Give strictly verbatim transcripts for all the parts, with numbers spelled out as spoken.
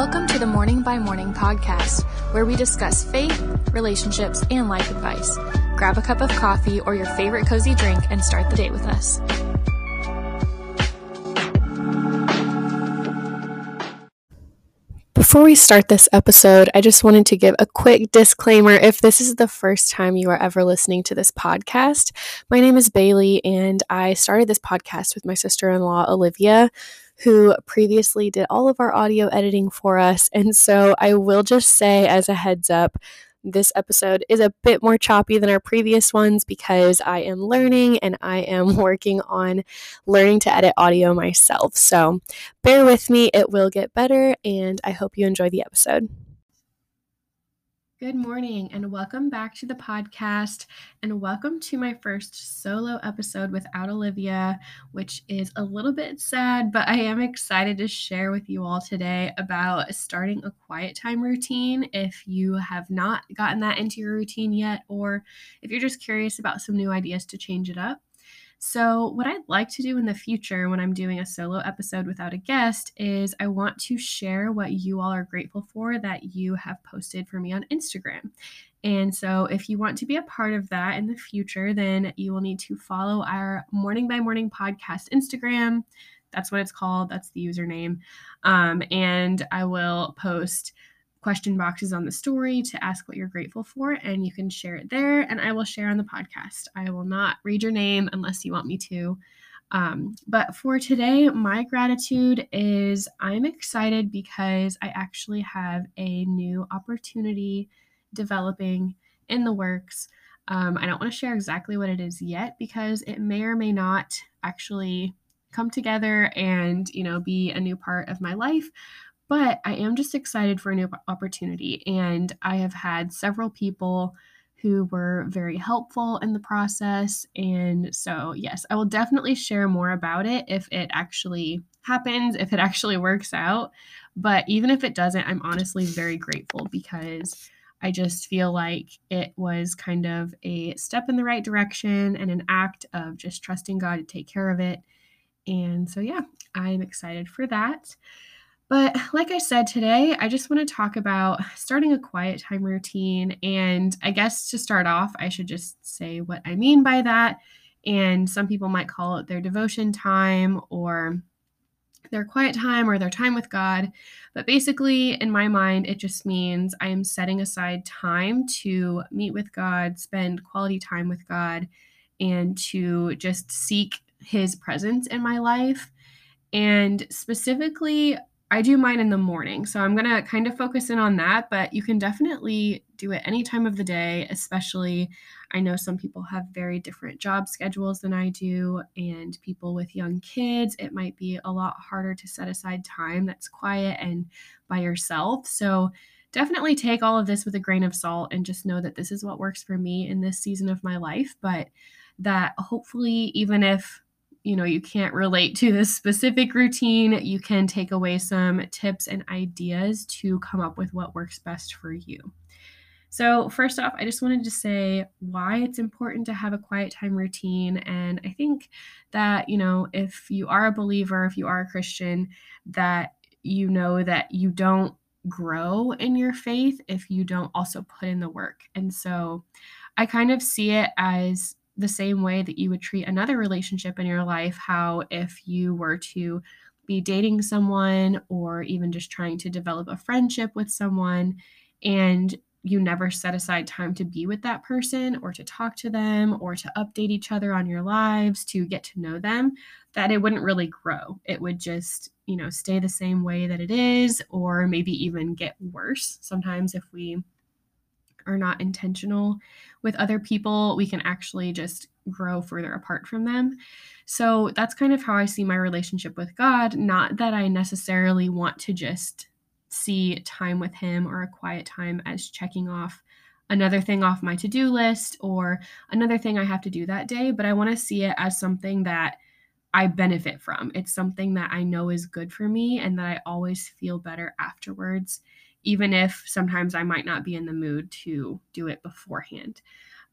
Welcome to the Morning by Morning podcast, where we discuss faith, relationships, and life advice. Grab a cup of coffee or your favorite cozy drink and start the day with us. Before we start this episode, I just wanted to give a quick disclaimer. If this is the first time you are ever listening to this podcast, my name is Bailey, and I started this podcast with my sister-in-law, Olivia, who previously did all of our audio editing for us. And so I will just say, as a heads up, this episode is a bit more choppy than our previous ones because I am learning and I am working on learning to edit audio myself. So bear with me, it will get better, and I hope you enjoy the episode. Good morning and welcome back to the podcast, and welcome to my first solo episode without Olivia, which is a little bit sad, but I am excited to share with you all today about starting a quiet time routine. If you have not gotten that into your routine yet, or if you're just curious about some new ideas to change it up. So what I'd like to do in the future when I'm doing a solo episode without a guest is I want to share what you all are grateful for that you have posted for me on Instagram. And so if you want to be a part of that in the future, then you will need to follow our Morning by Morning podcast Instagram. That's what it's called. That's the username. Um, and I will post question boxes on the story to ask what you're grateful for, and you can share it there, and I will share on the podcast. I will not read your name unless you want me to. Um, but for today, my gratitude is I'm excited because I actually have a new opportunity developing in the works. Um, I don't want to share exactly what it is yet because it may or may not actually come together and, you know, be a new part of my life. But I am just excited for a new opportunity, and I have had several people who were very helpful in the process, and so yes, I will definitely share more about it if it actually happens, if it actually works out. But even if it doesn't, I'm honestly very grateful because I just feel like it was kind of a step in the right direction and an act of just trusting God to take care of it, and so yeah, I'm excited for that. But like I said, today, I just want to talk about starting a quiet time routine. And I guess to start off, I should just say what I mean by that. And some people might call it their devotion time or their quiet time or their time with God. But basically, in my mind, it just means I am setting aside time to meet with God, spend quality time with God, and to just seek His presence in my life. And specifically, I do mine in the morning, so I'm going to kind of focus in on that, but you can definitely do it any time of the day, especially I know some people have very different job schedules than I do, and people with young kids, it might be a lot harder to set aside time that's quiet and by yourself. So definitely take all of this with a grain of salt and just know that this is what works for me in this season of my life, but that hopefully, even if you know, you can't relate to this specific routine, you can take away some tips and ideas to come up with what works best for you. So first off, I just wanted to say why it's important to have a quiet time routine. And I think that, you know, if you are a believer, if you are a Christian, that you know that you don't grow in your faith if you don't also put in the work. And so I kind of see it as the same way that you would treat another relationship in your life, how if you were to be dating someone or even just trying to develop a friendship with someone and you never set aside time to be with that person or to talk to them or to update each other on your lives, to get to know them, that it wouldn't really grow. It would just, you know, stay the same way that it is, or maybe even get worse. Sometimes if we are not intentional with other people, we can actually just grow further apart from them. So that's kind of how I see my relationship with God. Not that I necessarily want to just see time with Him or a quiet time as checking off another thing off my to-do list or another thing I have to do that day, but I want to see it as something that I benefit from. It's something that I know is good for me and that I always feel better afterwards, even if sometimes I might not be in the mood to do it beforehand.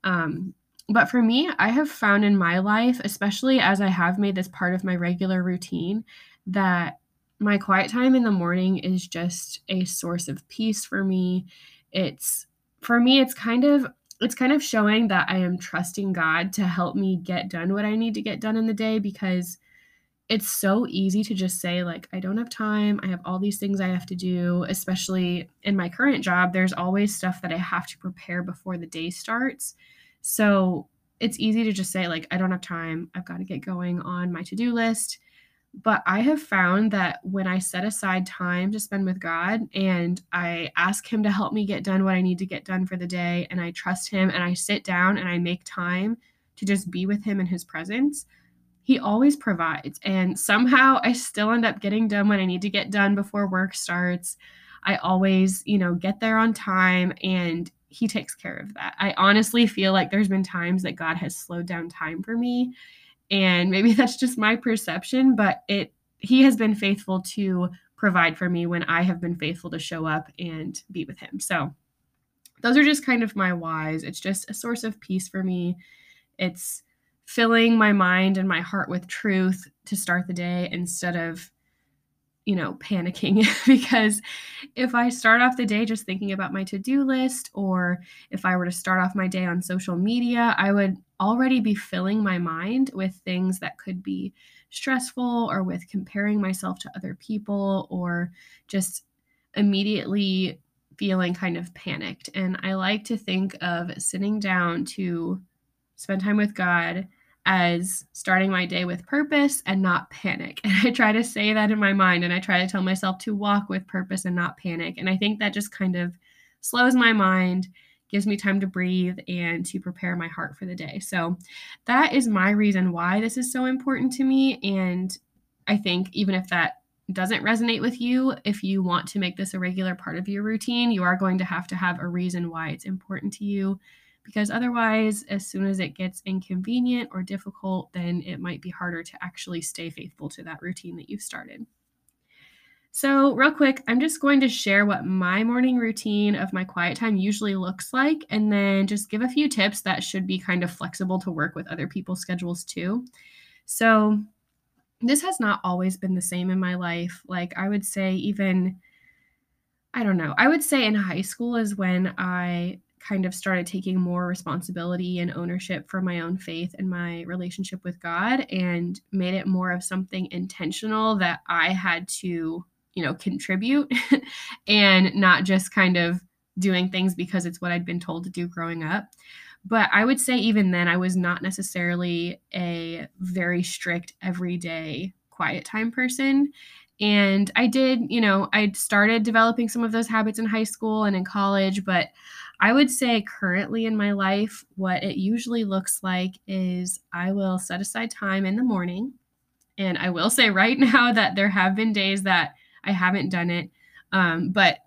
Um, but for me, I have found in my life, especially as I have made this part of my regular routine, that my quiet time in the morning is just a source of peace for me. It's, for me, it's kind of, it's kind of showing that I am trusting God to help me get done what I need to get done in the day, because it's so easy to just say, like, I don't have time. I have all these things I have to do, especially in my current job. There's always stuff that I have to prepare before the day starts. So it's easy to just say, like, I don't have time. I've got to get going on my to-do list. But I have found that when I set aside time to spend with God and I ask him to help me get done what I need to get done for the day, and I trust him and I sit down and I make time to just be with him in his presence, he always provides. And somehow I still end up getting done what I need to get done before work starts. I always, you know, get there on time, and he takes care of that. I honestly feel like there's been times that God has slowed down time for me. And maybe that's just my perception, but it he has been faithful to provide for me when I have been faithful to show up and be with him. So those are just kind of my whys. It's just a source of peace for me. It's filling my mind and my heart with truth to start the day instead of, you know, panicking. Because if I start off the day just thinking about my to-do list, or if I were to start off my day on social media, I would already be filling my mind with things that could be stressful, or with comparing myself to other people, or just immediately feeling kind of panicked. And I like to think of sitting down to spend time with God as starting my day with purpose and not panic. And I try to say that in my mind, and I try to tell myself to walk with purpose and not panic. And I think that just kind of slows my mind, gives me time to breathe and to prepare my heart for the day. So that is my reason why this is so important to me. And I think even if that doesn't resonate with you, if you want to make this a regular part of your routine, you are going to have to have a reason why it's important to you. Because otherwise, as soon as it gets inconvenient or difficult, then it might be harder to actually stay faithful to that routine that you've started. So real quick, I'm just going to share what my morning routine of my quiet time usually looks like, and then just give a few tips that should be kind of flexible to work with other people's schedules too. So this has not always been the same in my life. Like I would say even, I don't know, I would say in high school is when I kind of started taking more responsibility and ownership for my own faith and my relationship with God, and made it more of something intentional that I had to, you know, contribute and not just kind of doing things because it's what I'd been told to do growing up. But I would say even then I was not necessarily a very strict everyday quiet time person. And I did, you know, I started developing some of those habits in high school and in college, but I would say currently in my life, what it usually looks like is I will set aside time in the morning. And I will say right now that there have been days that I haven't done it. Um, but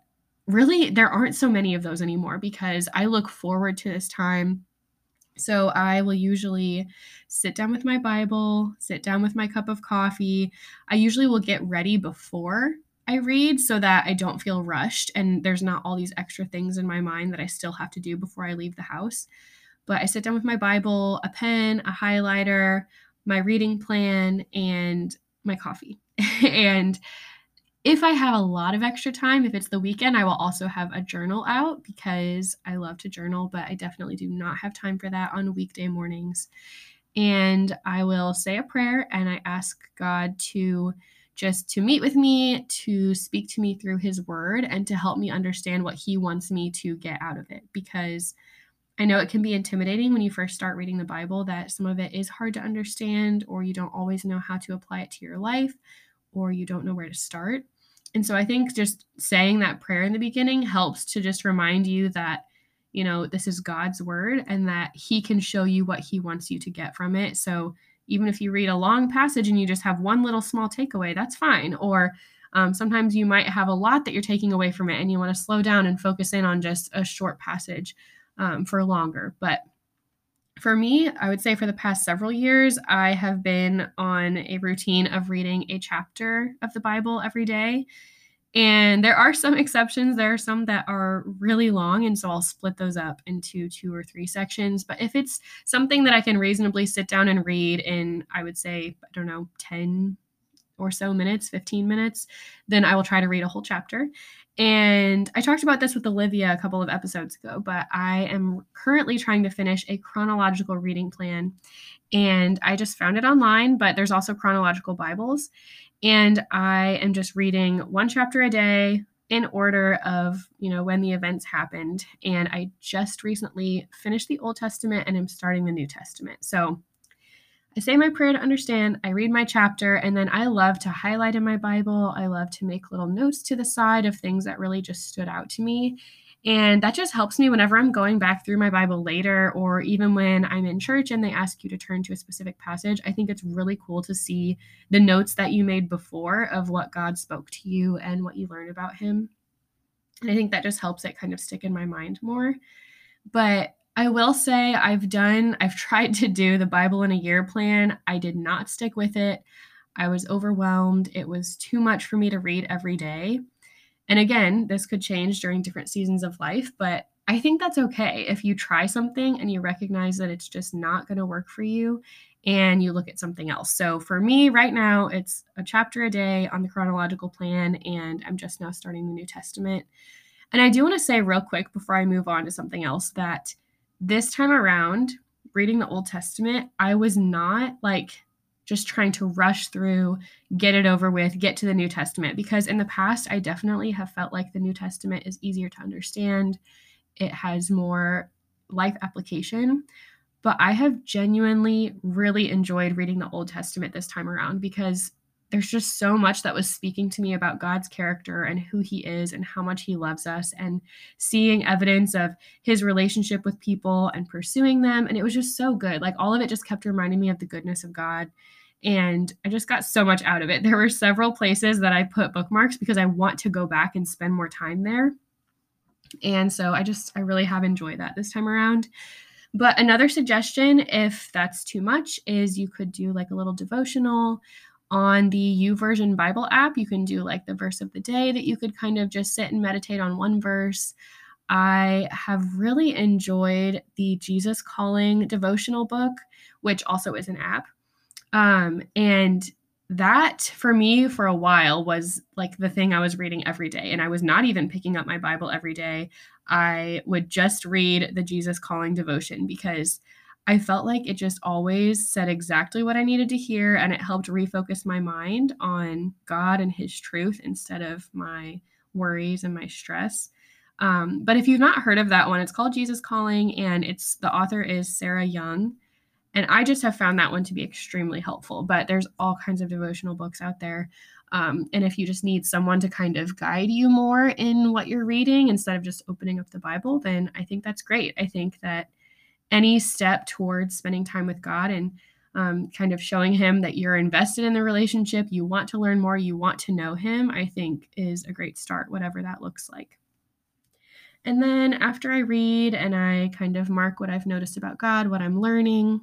really, there aren't so many of those anymore because I look forward to this time. So I will usually sit down with my Bible, sit down with my cup of coffee. I usually will get ready before I read so that I don't feel rushed and there's not all these extra things in my mind that I still have to do before I leave the house. But I sit down with my Bible, a pen, a highlighter, my reading plan, and my coffee. And if I have a lot of extra time, if it's the weekend, I will also have a journal out because I love to journal, but I definitely do not have time for that on weekday mornings. And I will say a prayer and I ask God to just to meet with me, to speak to me through his word, and to help me understand what he wants me to get out of it. Because I know it can be intimidating when you first start reading the Bible that some of it is hard to understand, or you don't always know how to apply it to your life, or you don't know where to start. And so I think just saying that prayer in the beginning helps to just remind you that, you know, this is God's word and that he can show you what he wants you to get from it. So even if you read a long passage and you just have one little small takeaway, that's fine. Or um, sometimes you might have a lot that you're taking away from it and you want to slow down and focus in on just a short passage um, for longer. But for me, I would say for the past several years, I have been on a routine of reading a chapter of the Bible every day. And there are some exceptions. There are some that are really long, and so I'll split those up into two or three sections. But if it's something that I can reasonably sit down and read in, I would say, I don't know, 10, or so minutes, fifteen minutes, then I will try to read a whole chapter. And I talked about this with Olivia a couple of episodes ago, but I am currently trying to finish a chronological reading plan. And I just found it online, but there's also chronological Bibles. And I am just reading one chapter a day in order of, you know, when the events happened. And I just recently finished the Old Testament and I'm starting the New Testament. So I say my prayer to understand, I read my chapter, and then I love to highlight in my Bible. I love to make little notes to the side of things that really just stood out to me. And that just helps me whenever I'm going back through my Bible later, or even when I'm in church and they ask you to turn to a specific passage. I think it's really cool to see the notes that you made before of what God spoke to you and what you learned about him. And I think that just helps it kind of stick in my mind more. But I will say I've done, I've tried to do the Bible in a year plan. I did not stick with it. I was overwhelmed. It was too much for me to read every day. And again, this could change during different seasons of life, but I think that's okay if you try something and you recognize that it's just not going to work for you and you look at something else. So for me right now, it's a chapter a day on the chronological plan, and I'm just now starting the New Testament. And I do want to say real quick before I move on to something else that this time around, reading the Old Testament, I was not like just trying to rush through, get it over with, get to the New Testament, because in the past, I definitely have felt like the New Testament is easier to understand. It has more life application, but I have genuinely really enjoyed reading the Old Testament this time around because there's just so much that was speaking to me about God's character and who he is and how much he loves us, and seeing evidence of his relationship with people and pursuing them. And it was just so good. Like all of it just kept reminding me of the goodness of God. And I just got so much out of it. There were several places that I put bookmarks because I want to go back and spend more time there. And so I just, I really have enjoyed that this time around. But another suggestion, if that's too much, is you could do like a little devotional. On the YouVersion Bible app, you can do like the verse of the day that you could kind of just sit and meditate on one verse. I have really enjoyed the Jesus Calling devotional book, which also is an app. Um, and that for me for a while was like the thing I was reading every day. And I was not even picking up my Bible every day. I would just read the Jesus Calling devotion because I felt like it just always said exactly what I needed to hear, and it helped refocus my mind on God and his truth instead of my worries and my stress. Um, but if you've not heard of that one, it's called Jesus Calling, and it's the author is Sarah Young. And I just have found that one to be extremely helpful, but there's all kinds of devotional books out there. Um, and if you just need someone to kind of guide you more in what you're reading instead of just opening up the Bible, then I think that's great. I think that any step towards spending time with God and um, kind of showing him that you're invested in the relationship, you want to learn more, you want to know him, I think is a great start, whatever that looks like. And then after I read and I kind of mark what I've noticed about God, what I'm learning,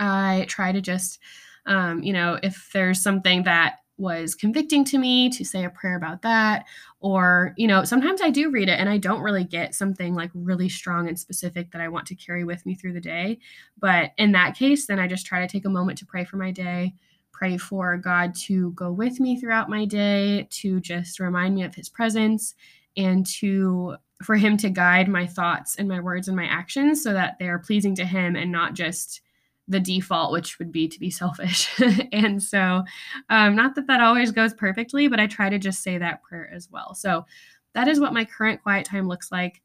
I try to just, um, you know, if there's something that was convicting to me, to say a prayer about that. Or, you know, sometimes I do read it and I don't really get something like really strong and specific that I want to carry with me through the day. But in that case, then I just try to take a moment to pray for my day, pray for God to go with me throughout my day, to just remind me of his presence, and to for him to guide my thoughts and my words and my actions so that they are pleasing to him and not just the default, which would be to be selfish. And so um, not that that always goes perfectly, but I try to just say that prayer as well. So that is what my current quiet time looks like.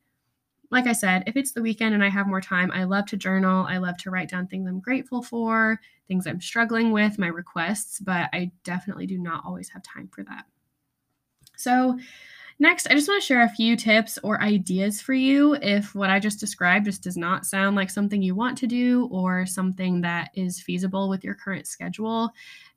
Like I said, if it's the weekend and I have more time, I love to journal. I love to write down things I'm grateful for, things I'm struggling with, my requests, but I definitely do not always have time for that. So next, I just want to share a few tips or ideas for you if what I just described just does not sound like something you want to do or something that is feasible with your current schedule,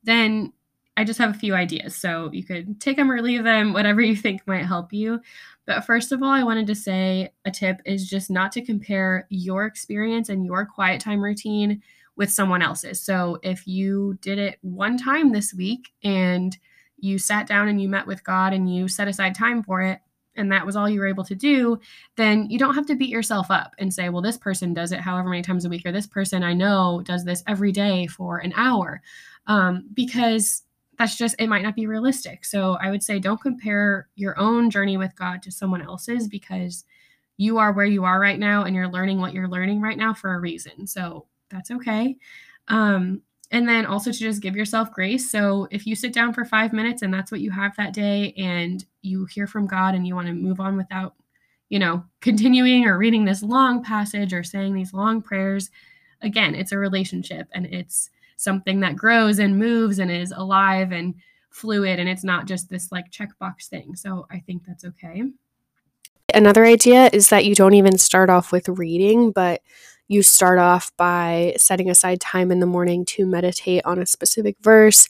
then I just have a few ideas. So you could take them or leave them, whatever you think might help you. But first of all, I wanted to say a tip is just not to compare your experience and your quiet time routine with someone else's. So if you did it one time this week and you sat down and you met with God and you set aside time for it, and that was all you were able to do, then you don't have to beat yourself up and say, well, this person does it however many times a week, or this person I know does this every day for an hour, um, because that's just, it might not be realistic. So I would say don't compare your own journey with God to someone else's, because you are where you are right now and you're learning what you're learning right now for a reason. So that's okay. Um, and then also to just give yourself grace. So if you sit down for five minutes and that's what you have that day and you hear from God and you want to move on without, you know, continuing or reading this long passage or saying these long prayers, again, it's a relationship and it's something that grows and moves and is alive and fluid. And it's not just this like checkbox thing. So I think that's okay. Another idea is that you don't even start off with reading, but you start off by setting aside time in the morning to meditate on a specific verse,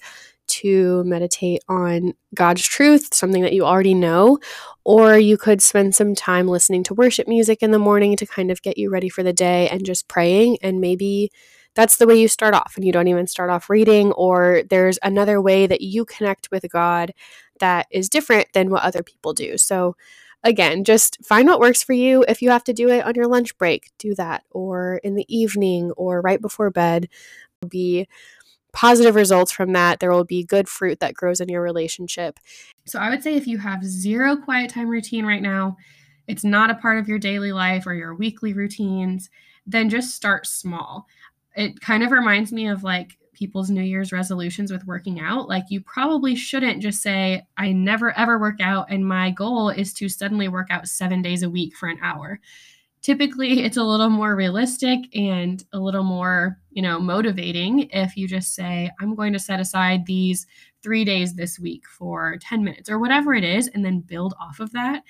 to meditate on God's truth, something that you already know. Or you could spend some time listening to worship music in the morning to kind of get you ready for the day and just praying. And maybe that's the way you start off and you don't even start off reading, or there's another way that you connect with God that is different than what other people do. So again, just find what works for you. If you have to do it on your lunch break, do that, or in the evening or right before bed. It'll be positive results from that. There will be good fruit that grows in your relationship. So I would say if you have zero quiet time routine right now, it's not a part of your daily life or your weekly routines, then just start small. It kind of reminds me of like people's New Year's resolutions with working out. Like you probably shouldn't just say, I never ever work out and my goal is to suddenly work out seven days a week for an hour. Typically, it's a little more realistic and a little more, you know, motivating if you just say, I'm going to set aside these three days this week for ten minutes or whatever it is, and then build off of that.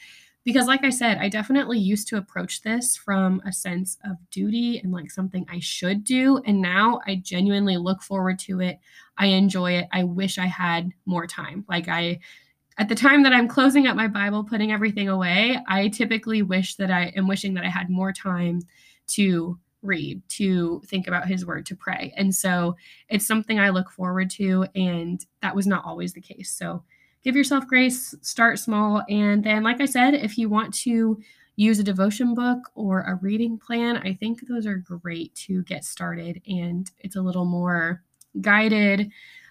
Because like I said, I definitely used to approach this from a sense of duty and like something I should do. And now I genuinely look forward to it. I enjoy it. I wish I had more time. Like I... At the time that I'm closing up my Bible, putting everything away, I typically wish that I am wishing that I had more time to read, to think about his word, to pray. And so it's something I look forward to. And that was not always the case. So give yourself grace, start small. And then, like I said, if you want to use a devotion book or a reading plan, I think those are great to get started. And it's a little more guided.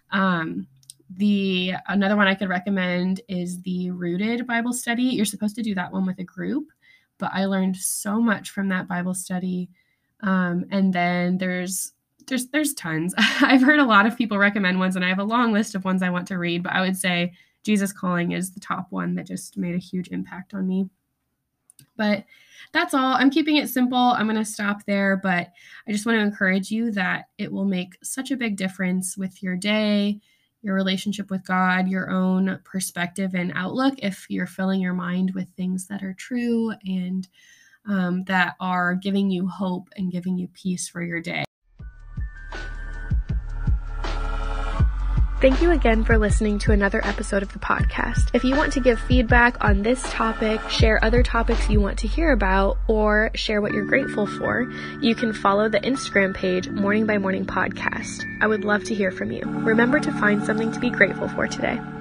Um, The another one I could recommend is the Rooted Bible Study. You're supposed to do that one with a group, but I learned so much from that Bible study. Um, and then there's there's there's tons. I've heard a lot of people recommend ones, and I have a long list of ones I want to read. But I would say Jesus Calling is the top one that just made a huge impact on me. But that's all. I'm keeping it simple. I'm going to stop there, but I just want to encourage you that it will make such a big difference with your day, your relationship with God, your own perspective and outlook, if you're filling your mind with things that are true and um, that are giving you hope and giving you peace for your day. Thank you again for listening to another episode of the podcast. If you want to give feedback on this topic, share other topics you want to hear about, or share what you're grateful for, you can follow the Instagram page, Morning by Morning Podcast. I would love to hear from you. Remember to find something to be grateful for today.